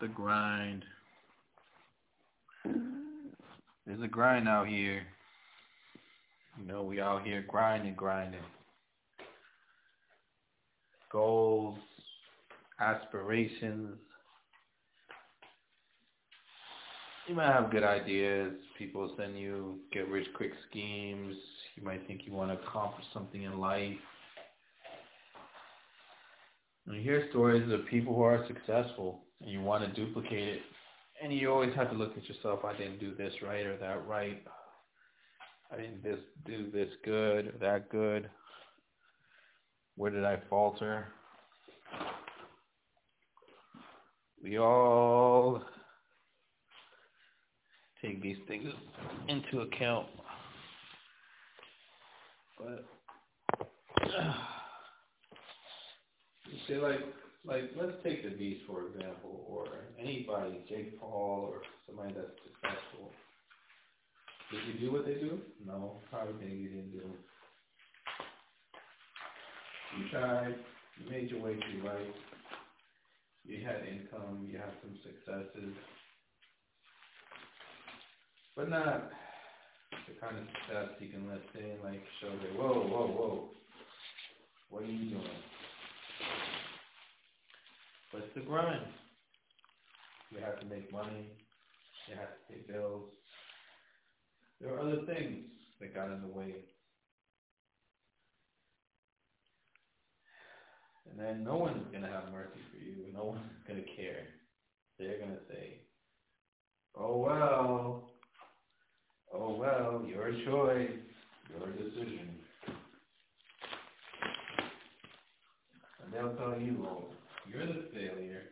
the grind. There's a grind out here. You know, we out here grinding. Goals, aspirations. You might have good ideas. People send you get-rich-quick schemes. You might think you want to accomplish something in life. And you hear stories of people who are successful, and you want to duplicate it. And you always have to look at yourself. I didn't do this right or that right. I didn't do this good or that good. Where did I falter? We all take these things into account. But you say, like let's take the Beast, for example, or anybody, Jake Paul or somebody that's successful. Did you do what they do? No, probably maybe you didn't do. You tried, you made your way through life, you had income, you had some successes, but not the kind of success you can let say and like show that, whoa, what are you doing? But it's the grind. You have to make money, you have to pay bills. There are other things that got in the way. And then no one's going to have mercy for you. No one's going to care. They're going to say, oh well, your choice, your decision. And they'll tell you, oh, you're the failure.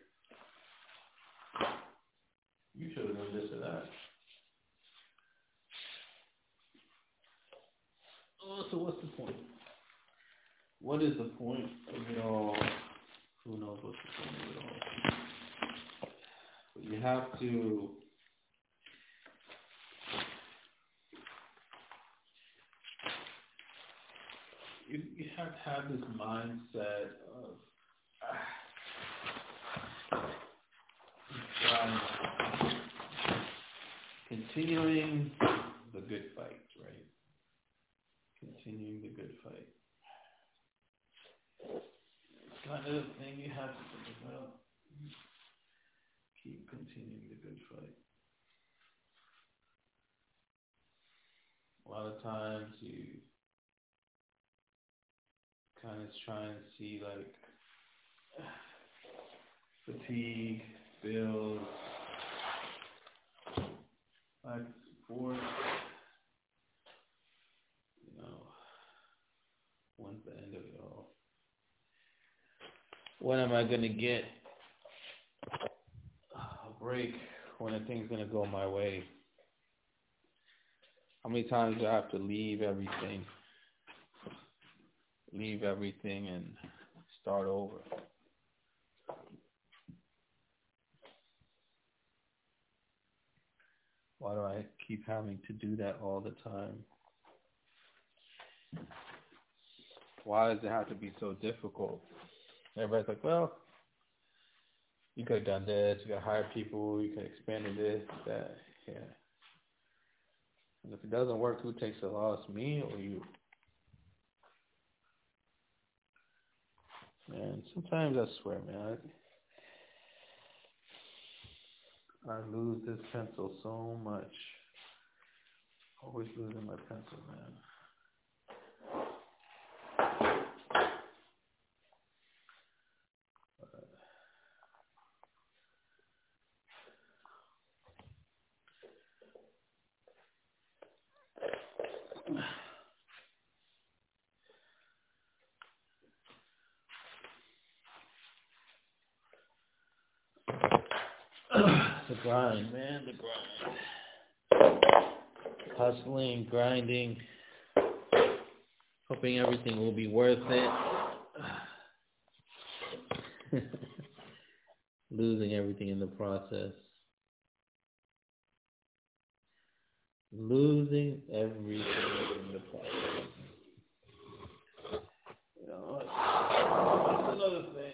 You should have done this or that. Oh, so what's the point? What is the point of it all? Who knows what's the point of it all? But you have to have this mindset of continuing the good fight, right? Continuing the good fight. It's kind of the thing you have to think about. Keep continuing the good fight. A lot of times you kind of try and see like fatigue, bills, lack of support. When's the end of it all? When am I going to get a break? When are things going to go my way? How many times do I have to leave everything and start over? Why do I keep having to do that all the time? Why does it have to be so difficult? Everybody's like, well, you could have done this, you could have hired people, you could have expanded this, that, yeah. And if it doesn't work, who takes the loss, me or you? Man, sometimes I swear, man, I lose this pencil so much. Always losing my pencil, man. The grind, man, the grind. Hustling, grinding, hoping everything will be worth it. Losing everything in the process. Losing everything in the process. You know, that's another thing.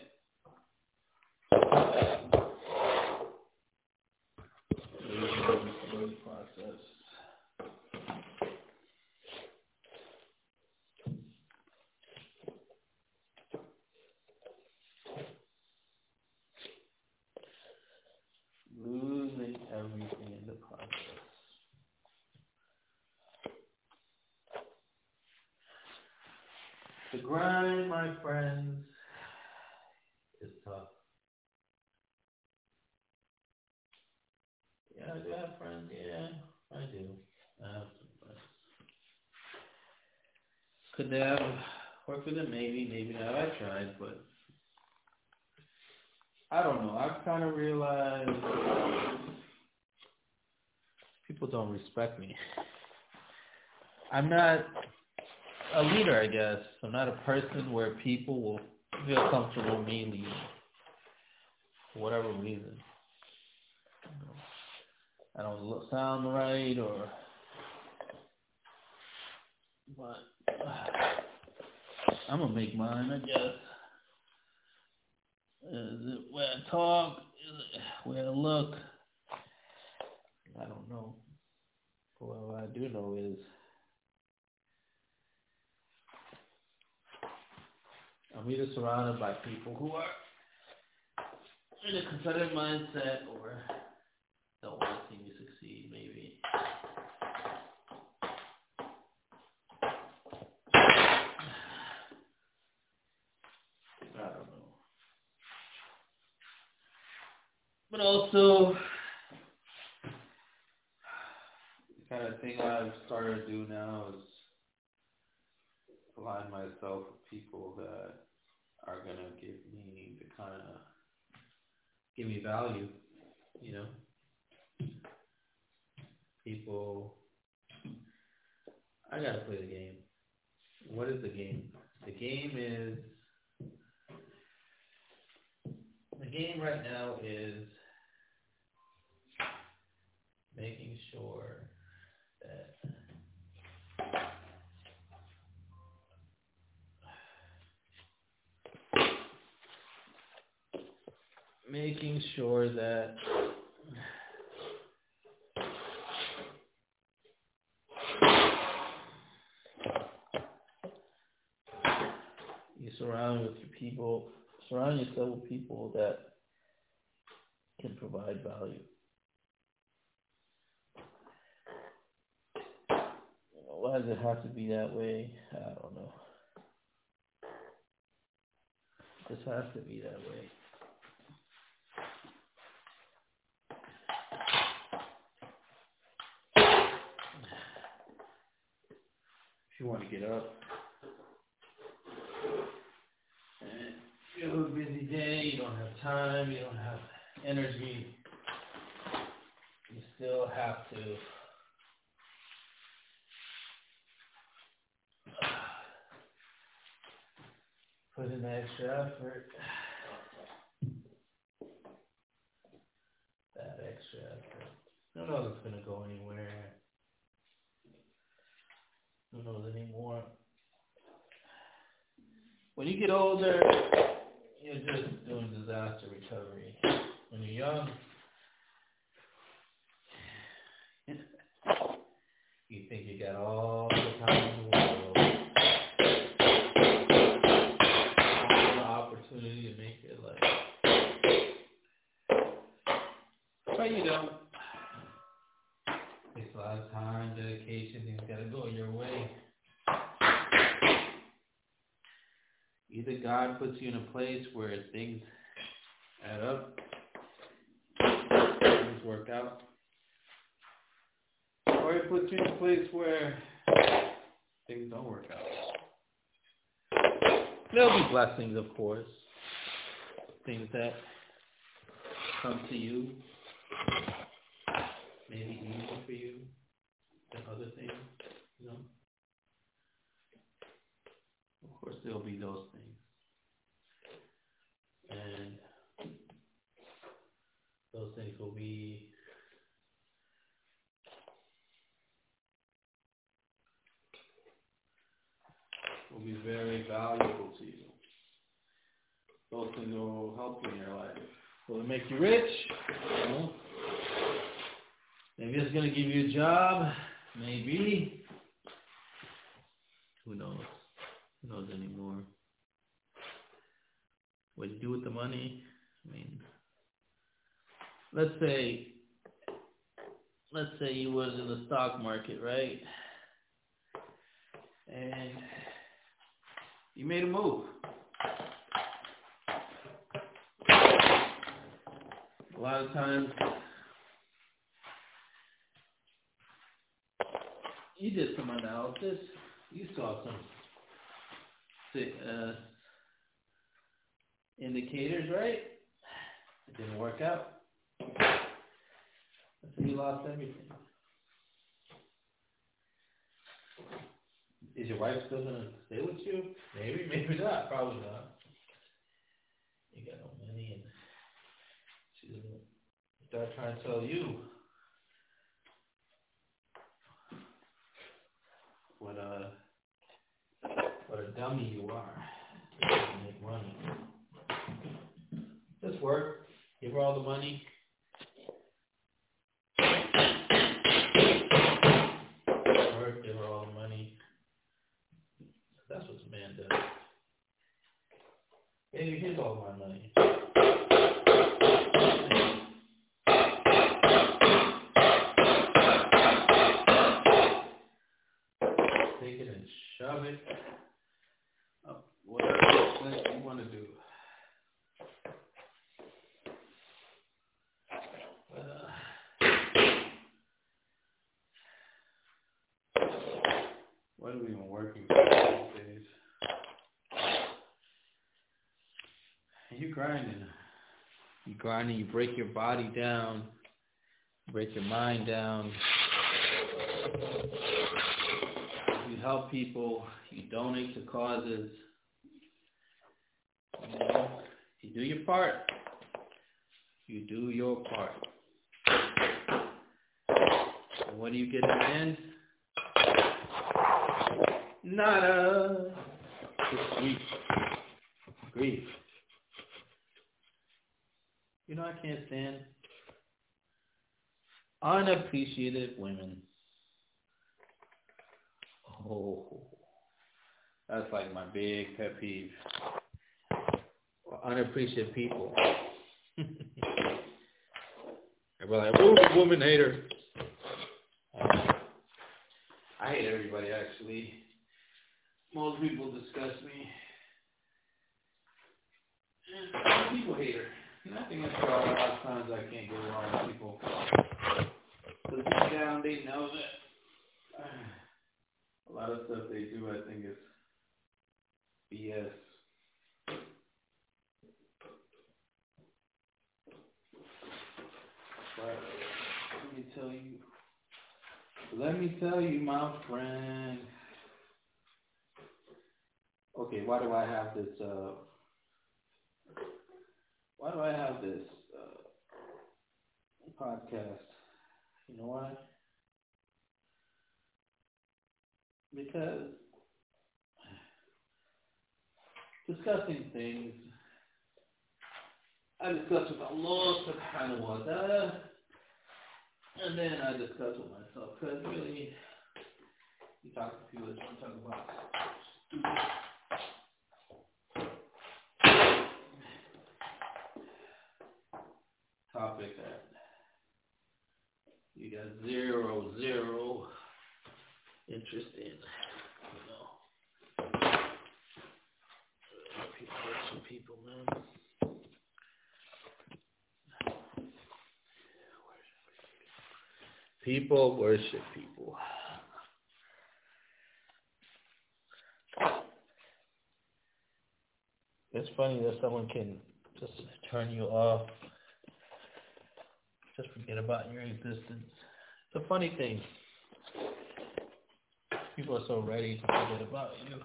The grind, my friends, is tough. Yeah, I do have friends. Yeah, I do. I have some friends. Could they have worked with them? Maybe, maybe not. I tried, but I don't know. I've kind of realized people don't respect me. I'm not a leader, I guess. I'm not a person where people will feel comfortable me leading for whatever reason. I don't look, sound right, or but I'm gonna make mine, I guess. Is it where I talk? Is it where I look? I don't know. But what I do know is I'm either surrounded by people who are in a competitive mindset or don't want to see me succeed, maybe. I don't know. But also, the kind of thing I've started to do now is align myself with people that are going to give me the kind of, give me value, you know? People, I got to play the game. What is the game? The game right now is making sure that you surround yourself with people that can provide value. Why does it have to be that way? I don't know. It just has to be that way. You want to get up. And you have a busy day, you don't have time, you don't have energy. You still have to put in that extra effort. Who knows if it's going to go anywhere? Who knows anymore? When you get older, you're just doing disaster recovery. When you're young, you think you got all the time in the world, all the opportunity to make your life. But you don't. Takes a lot of time, dedication, things gotta go your way. Either God puts you in a place where things add up, things work out, or He puts you in a place where things don't work out. There'll be blessings, of course, things that come to you. Maybe easier for you than other things, you know? Of course, there'll be those things. And those things will be very valuable to you. Those things will help you in your life. Will it make you rich? You know? Maybe it's going to give you a job. Maybe. Who knows? Who knows anymore? What you do with the money? I mean, let's say you was in the stock market, right? And He made a move. A lot of times, you did some analysis. You saw some indicators, right? It didn't work out. So you lost everything. Is your wife still going to stay with you? Maybe, maybe not. Probably not. You got no money, and she's going to start trying to tell you what a dummy you are. Make money. Just work. Give her all the money. That's what the man does. Baby, here's all my money. Take it and shove it up whatever you want to do. What are we even working for these days? You're grinding. You're grinding. You break your body down. You break your mind down. You help people. You donate to causes. You do your part. You do your part. And what do you get in the end? Nada. It's grief. Grief. You know, I can't stand unappreciative women. Oh, that's like my big pet peeve. Unappreciative people. Everybody's like, "Ooh, woman hater." I hate everybody, actually. Most people disgust me. I'm a people hater. And I think that's why a lot of times I can't get along with people. Because deep down, they know that a lot of stuff they do, I think, is BS. But let me tell you, my friend. Okay, why do I have this podcast? You know why? Because discussing things, I discuss with Allah subhanahu wa ta'ala, and then I discuss with myself, because really, you talk to people that don't talk about stupid. Topic that you got zero interest in, you know. Some people, man. People worship people. It's funny that someone can just turn you off. Just forget about your existence. It's a funny thing. People are so ready to forget about you.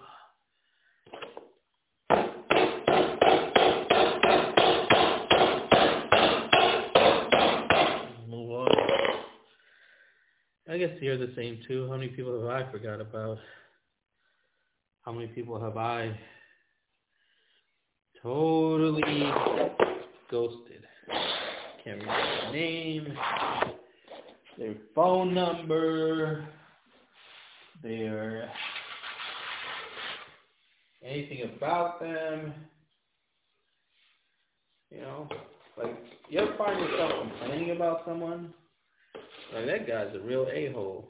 Move on. I guess you're the same too. How many people have I forgot about? How many people have I totally ghosted? Can't remember their name, their phone number, their anything about them. You know, like, you ever find yourself complaining about someone? Like, that guy's a real a-hole.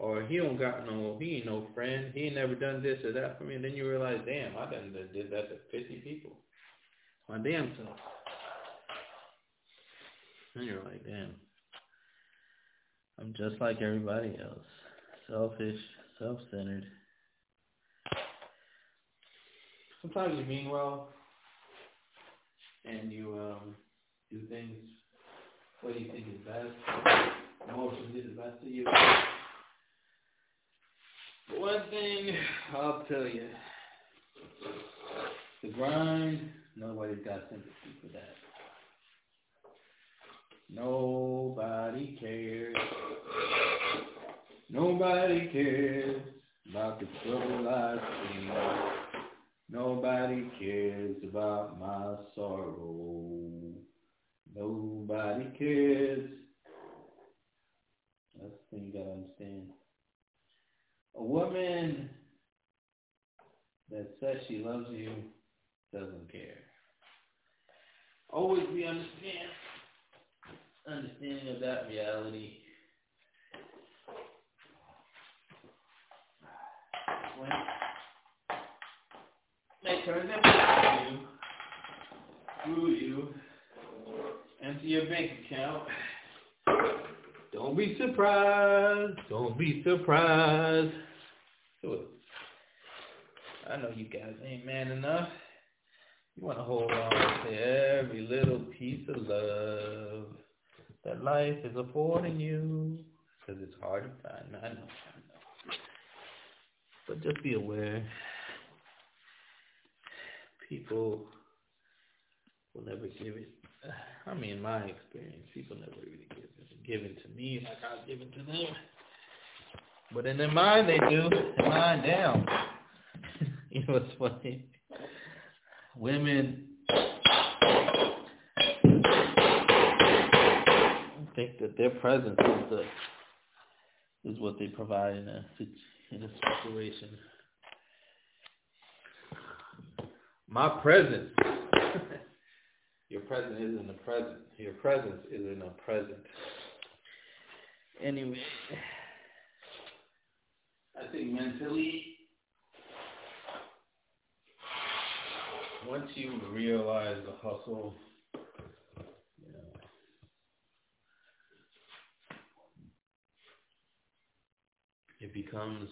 or he don't got no, he ain't no friend, he ain't never done this or that for me, and then you realize, damn, I done did that to 50 people, my damn self. And you're like, damn, I'm just like everybody else, selfish, self-centered. Sometimes you mean well, and you do things what you think is best, emotionally the best of you. But one thing I'll tell you, the grind, nobody's got sympathy for that. Nobody cares. Nobody cares about the trouble I see. Nobody cares about my sorrow. Nobody cares. That's the thing you gotta understand. A woman that says she loves you doesn't care. Always be understanding of that reality. When they turn them on you, through you, into your bank account, don't be surprised. Don't be surprised. I know you guys ain't man enough. You want to hold on to every little piece of love that life is affording you, because it's hard to find. I know. But just be aware. People will never give it. I mean, in my experience, people never really give it to me like I've given to them. But in their mind, they do. Their mind down. You know what's funny? Women think that their presence is what they provide in a situation. My presence. Your presence isn't a present. Your presence isn't a present. Anyway, I think mentally, once you realize the hustle, you know, it becomes,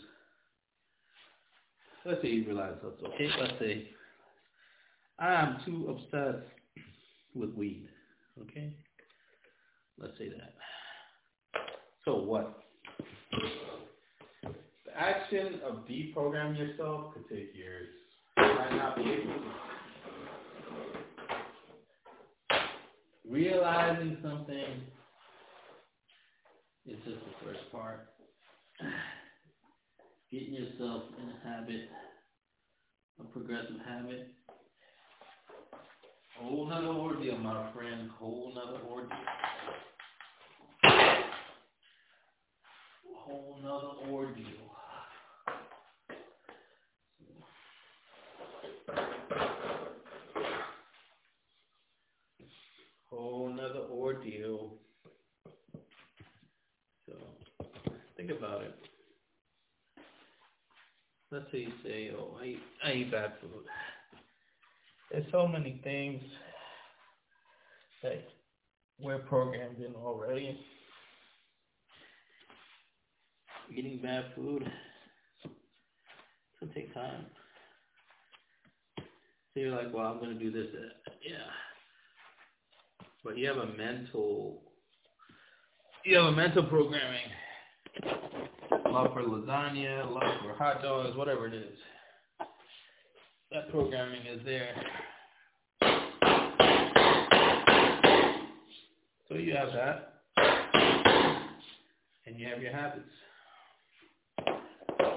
let's say you realize hustle. Okay, let's say I'm too obsessed with weed, okay? Let's say that. So what? The action of deprogramming yourself could take years. You might not be able to. Realizing something is just the first part. Getting yourself in a habit, a progressive habit. Whole nother ordeal, my friend. Whole nother ordeal. Whole nother ordeal. Whole nother ordeal. So, think about it. Let's say you say, oh, I eat bad food. There's so many things that we're programmed in already. Eating bad food, it'll take time. So you're like, well, I'm going to do this. Yeah. But you have a mental programming. Love for lasagna, love for hot dogs, whatever it is. That programming is there. So you have that. And you have your habits.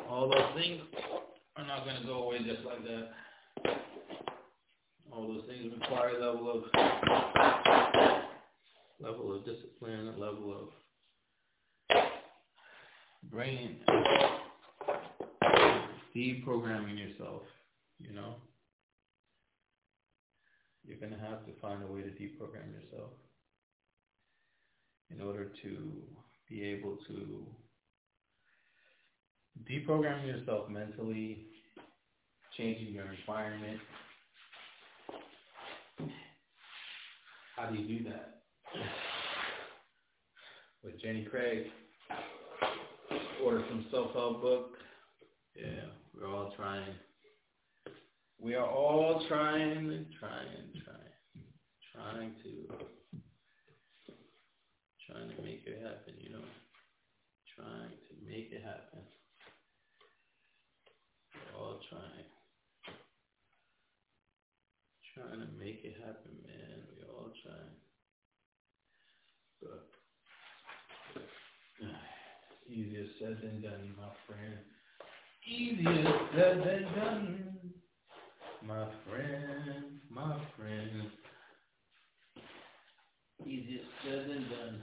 All those things are not going to go away just like that. All those things require a level of discipline, a level of brain, deprogramming yourself. You know, you're going to have to find a way to deprogram yourself in order to be able to deprogramming yourself mentally, changing your environment. How do you do that? With Jenny Craig, order some self-help book. Yeah, we're all trying to make it happen, you know. Trying to make it happen. We're all trying to make it happen, man. We're all trying. But easier said than done, my friend. Easier said than done, my friend, my friend. Easier said than done.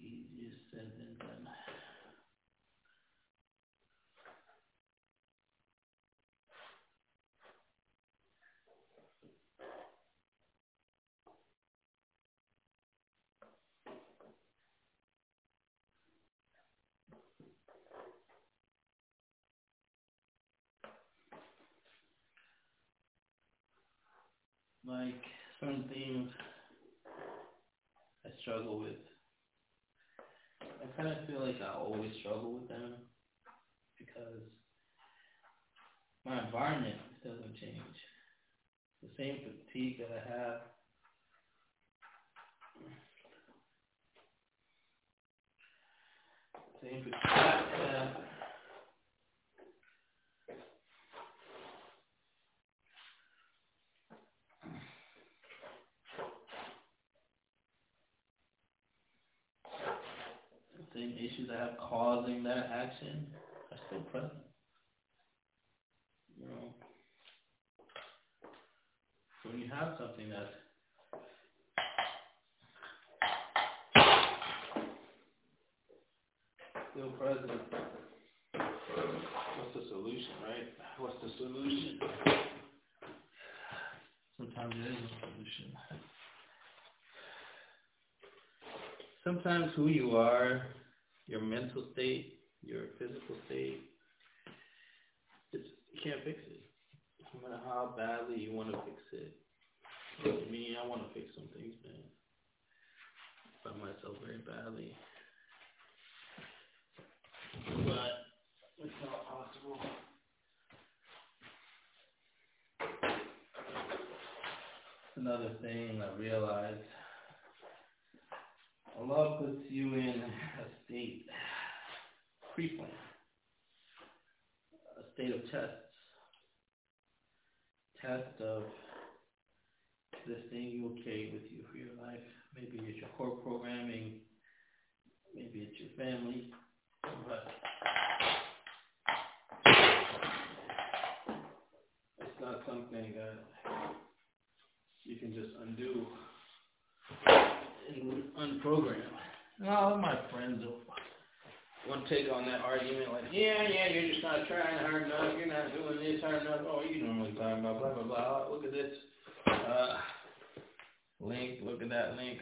Easier said than done. Like, certain things I struggle with. I kind of feel like I always struggle with them because my environment doesn't change. The same fatigue that I have, same issues I have causing that action are still present. You know, when you have something that's still present, what's the solution, right? What's the solution? Sometimes there is no solution. Sometimes who you are, your mental state, your physical state, you can't fix it. No matter how badly you want to fix it. Like me, I want to fix some things, man. By myself very badly. But it's not possible. Another thing I realized, Allah puts you in a state pre-plan, a state of test of this thing you will carry with you for your life. Maybe it's your core programming, maybe it's your family, but it's not something that you can just undo and unprogram. All of my friends want to take on that argument like, yeah, you're just not trying hard enough, you're not doing this hard enough, oh, you normally talking about blah, blah, blah, look at this link, look at that link,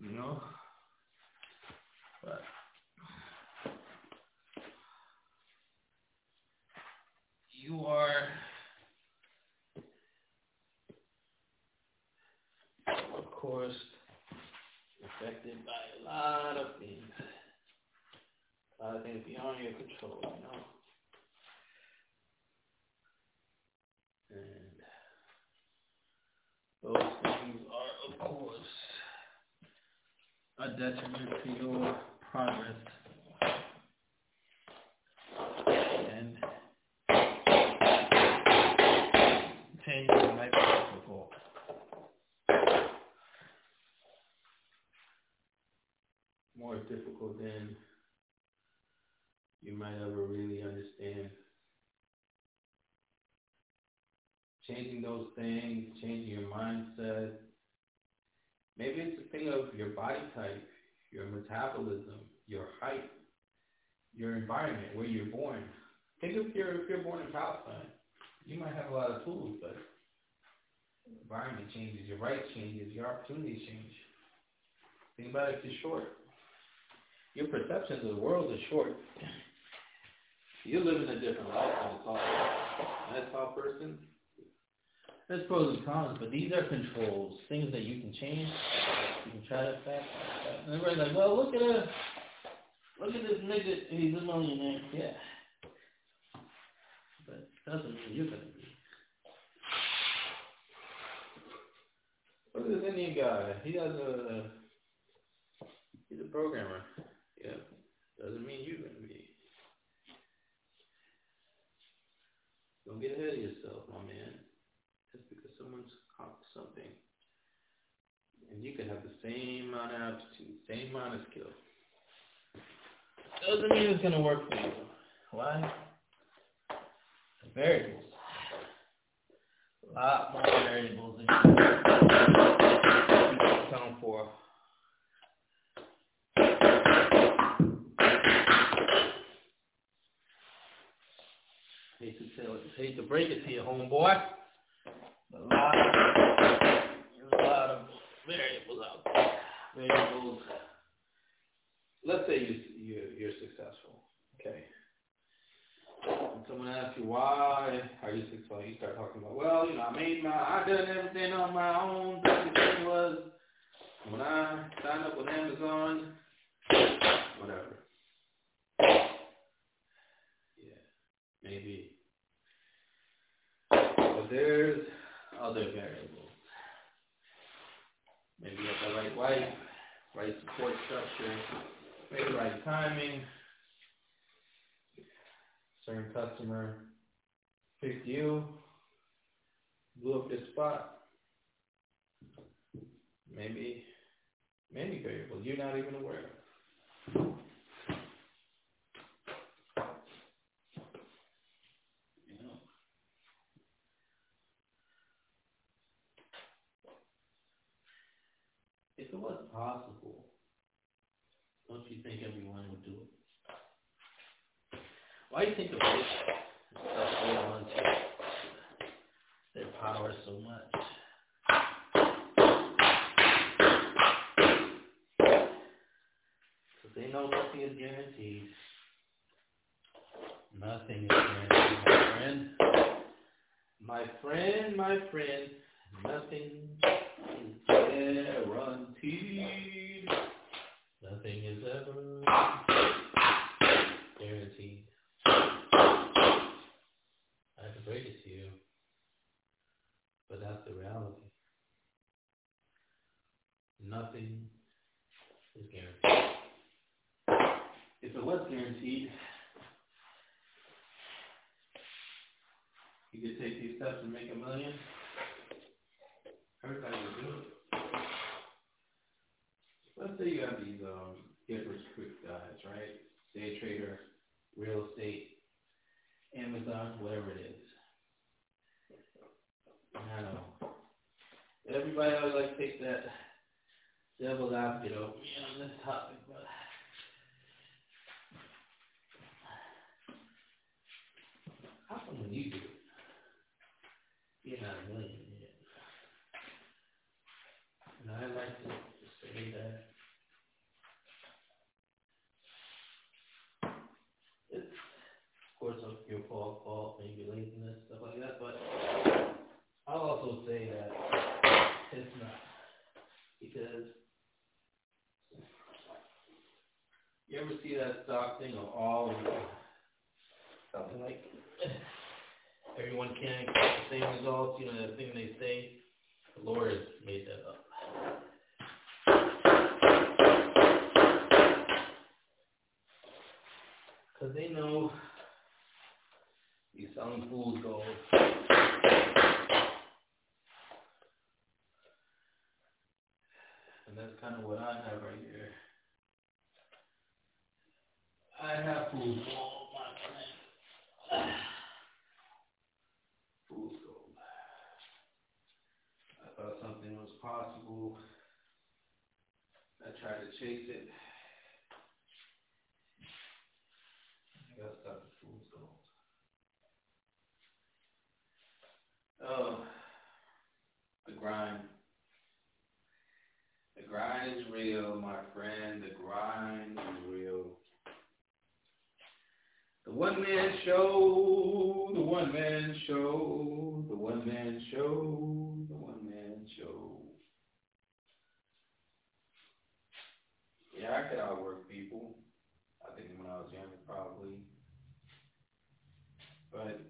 you know? But you are course, affected by a lot of things. A lot of things beyond your control, you know. And those things are, of course, a detriment to your progress. And change might be difficult. More difficult than you might ever really understand. Changing those things, changing your mindset. Maybe it's a thing of your body type, your metabolism, your height, your environment, where you're born. Think if you're born in Palestine, you might have a lot of tools, but environment changes, your rights changes, your opportunities change. Think about it, it's short. Your perceptions of the world are short. You're living a different life than the tall person. There's pros and cons, but these are controls, things that you can change, you can try to affect. And everybody's like, well, look at this nigga, he's a millionaire. Yeah. But it doesn't mean you're going to be. Look at this Indian guy. He's a programmer. Yeah. Doesn't mean you're going to be. Don't get ahead of yourself, my man. Just because someone's caught something. And you could have the same amount of aptitude, same amount of skill. Doesn't mean it's going to work for you. Why? The variables. A lot more variables than you can account for. Hate to break it to you, homeboy. There's a lot of variables out there. Variables. Let's say you're successful, okay? And someone asks you, why are you successful? You start talking about, well, you know, I done everything on my own. Everything was when I signed up with Amazon, whatever. Yeah, maybe. But there's other variables. Maybe you have the right wife, right support structure, maybe right timing, certain customer picked you, blew up your spot. Maybe variables you're not even aware of. If it was possible, don't you think everyone would do it? Why do you think the rich and stuff hold on to their power so much? Because they know nothing is guaranteed. Nothing is guaranteed, my friend. My friend, nothing is guaranteed. Nothing is ever guaranteed. I have to break it to you, but that's the reality. Nothing is guaranteed. If it was guaranteed, you could take these steps and make $1 million. Everybody will do it. Let's say you have these get-rich-quick guys, right? Day trader, real estate, Amazon, whatever it is. I know. Everybody always like to take that devil's advocate over me on this topic, but how come when you do it, you're not a millionaire? And I like to say that it's, of course, your fault, maybe laziness, stuff like that, but I'll also say that it's not, because you ever see that stock thing of all something like everyone can't get the same results, you know, that thing they say. The Lord has made that up. Because they know these selling fools go. And that's kind of what I have right here. I have fools go, my friend. Fools go. I thought something was possible. I tried to chase it. That's not the fool's gold. I grind. The grind is real, my friend. The grind is real. The one-man show, the one-man show, the one-man show, the one-man show. Yeah, I could outwork people. I think when I was younger, probably. But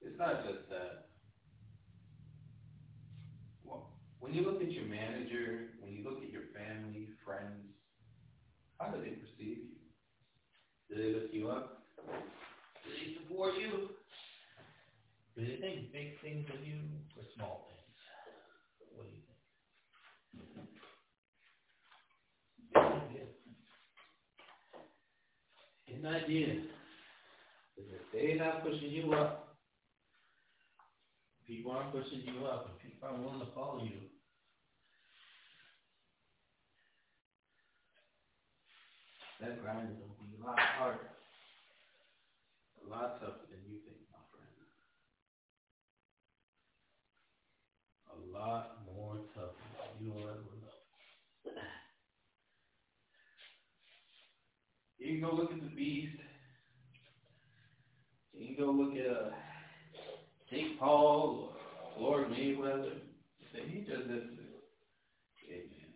it's not just that. Well, when you look at your manager, when you look at your family, friends, how do they perceive you? Do they lift you up? Do they support you? Do they think big things of you or small things? What do you think? Get an idea. Because if they're not pushing you up, people aren't pushing you up, and people aren't willing to follow you. That grind is going to be a lot harder, a lot tougher than you think, my friend. A lot more tougher than you will ever know. You can go look at the Beast. You can go look at Jake Paul or Floyd Mayweather. He just does it. Hey, man.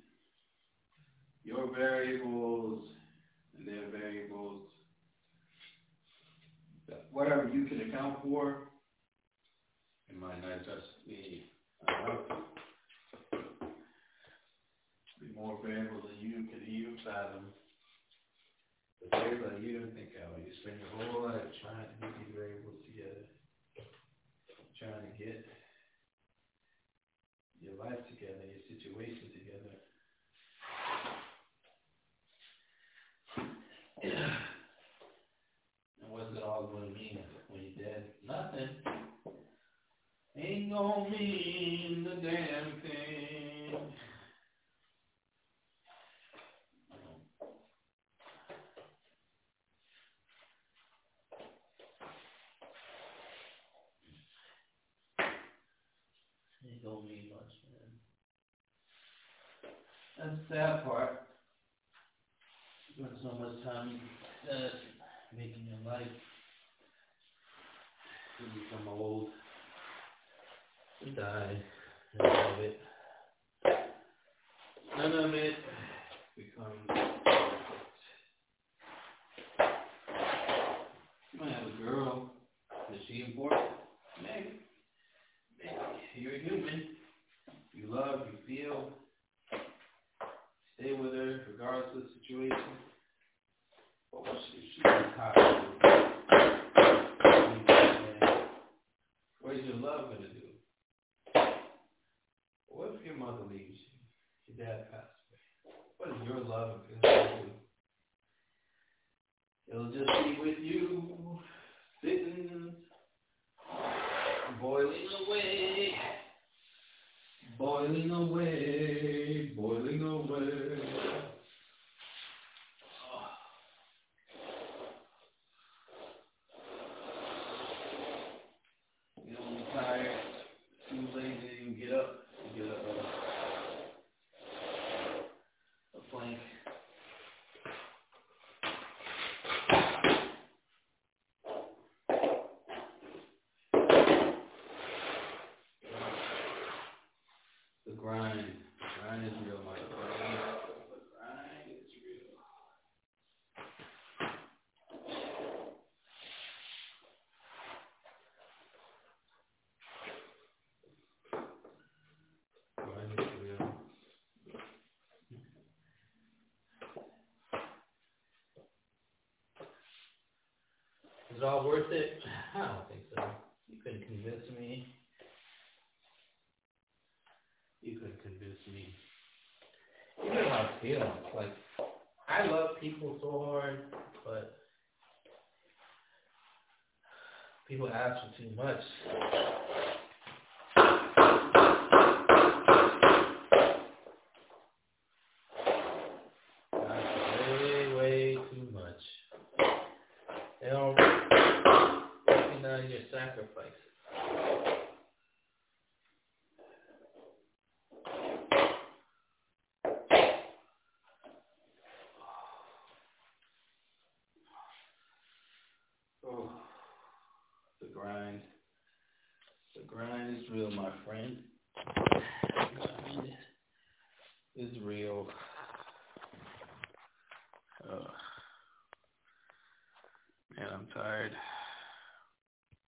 Your variables and their variables, whatever you can account for, it might not just be more variables than you could even fathom. But everybody, you don't think how you spend your whole life trying to get these variables together, trying to get your life together, your situation together. And what's it all going to mean when you're dead? Nothing. Ain't going to mean the damn thing. Ain't going to mean much, man. That's the sad part. You spend so much time making your life, you become old, you die, none of it, becomes perfect. You might have a girl, is she important? Maybe. You're a human, you love, you feel, stay with her regardless of the situation. But what she was tired of? What is your love going to do? What if your mother leaves you? Your dad passed away. What is your love going to do? It'll just be with you, sitting, boiling away. Boiling away, boiling away. Oh. You know, you're tired, too lazy, you can get up, a plank. Grind is real, my friend. The grind is real. Grind is real. Is it all worth it? I don't think so. You couldn't convince me. You couldn't convince me. Even if I feel like I love people so hard, but people ask for too much. Way too much. They don't recognize your sacrifices. grind. The grind is real, my friend. The grind is real. Man, I'm tired.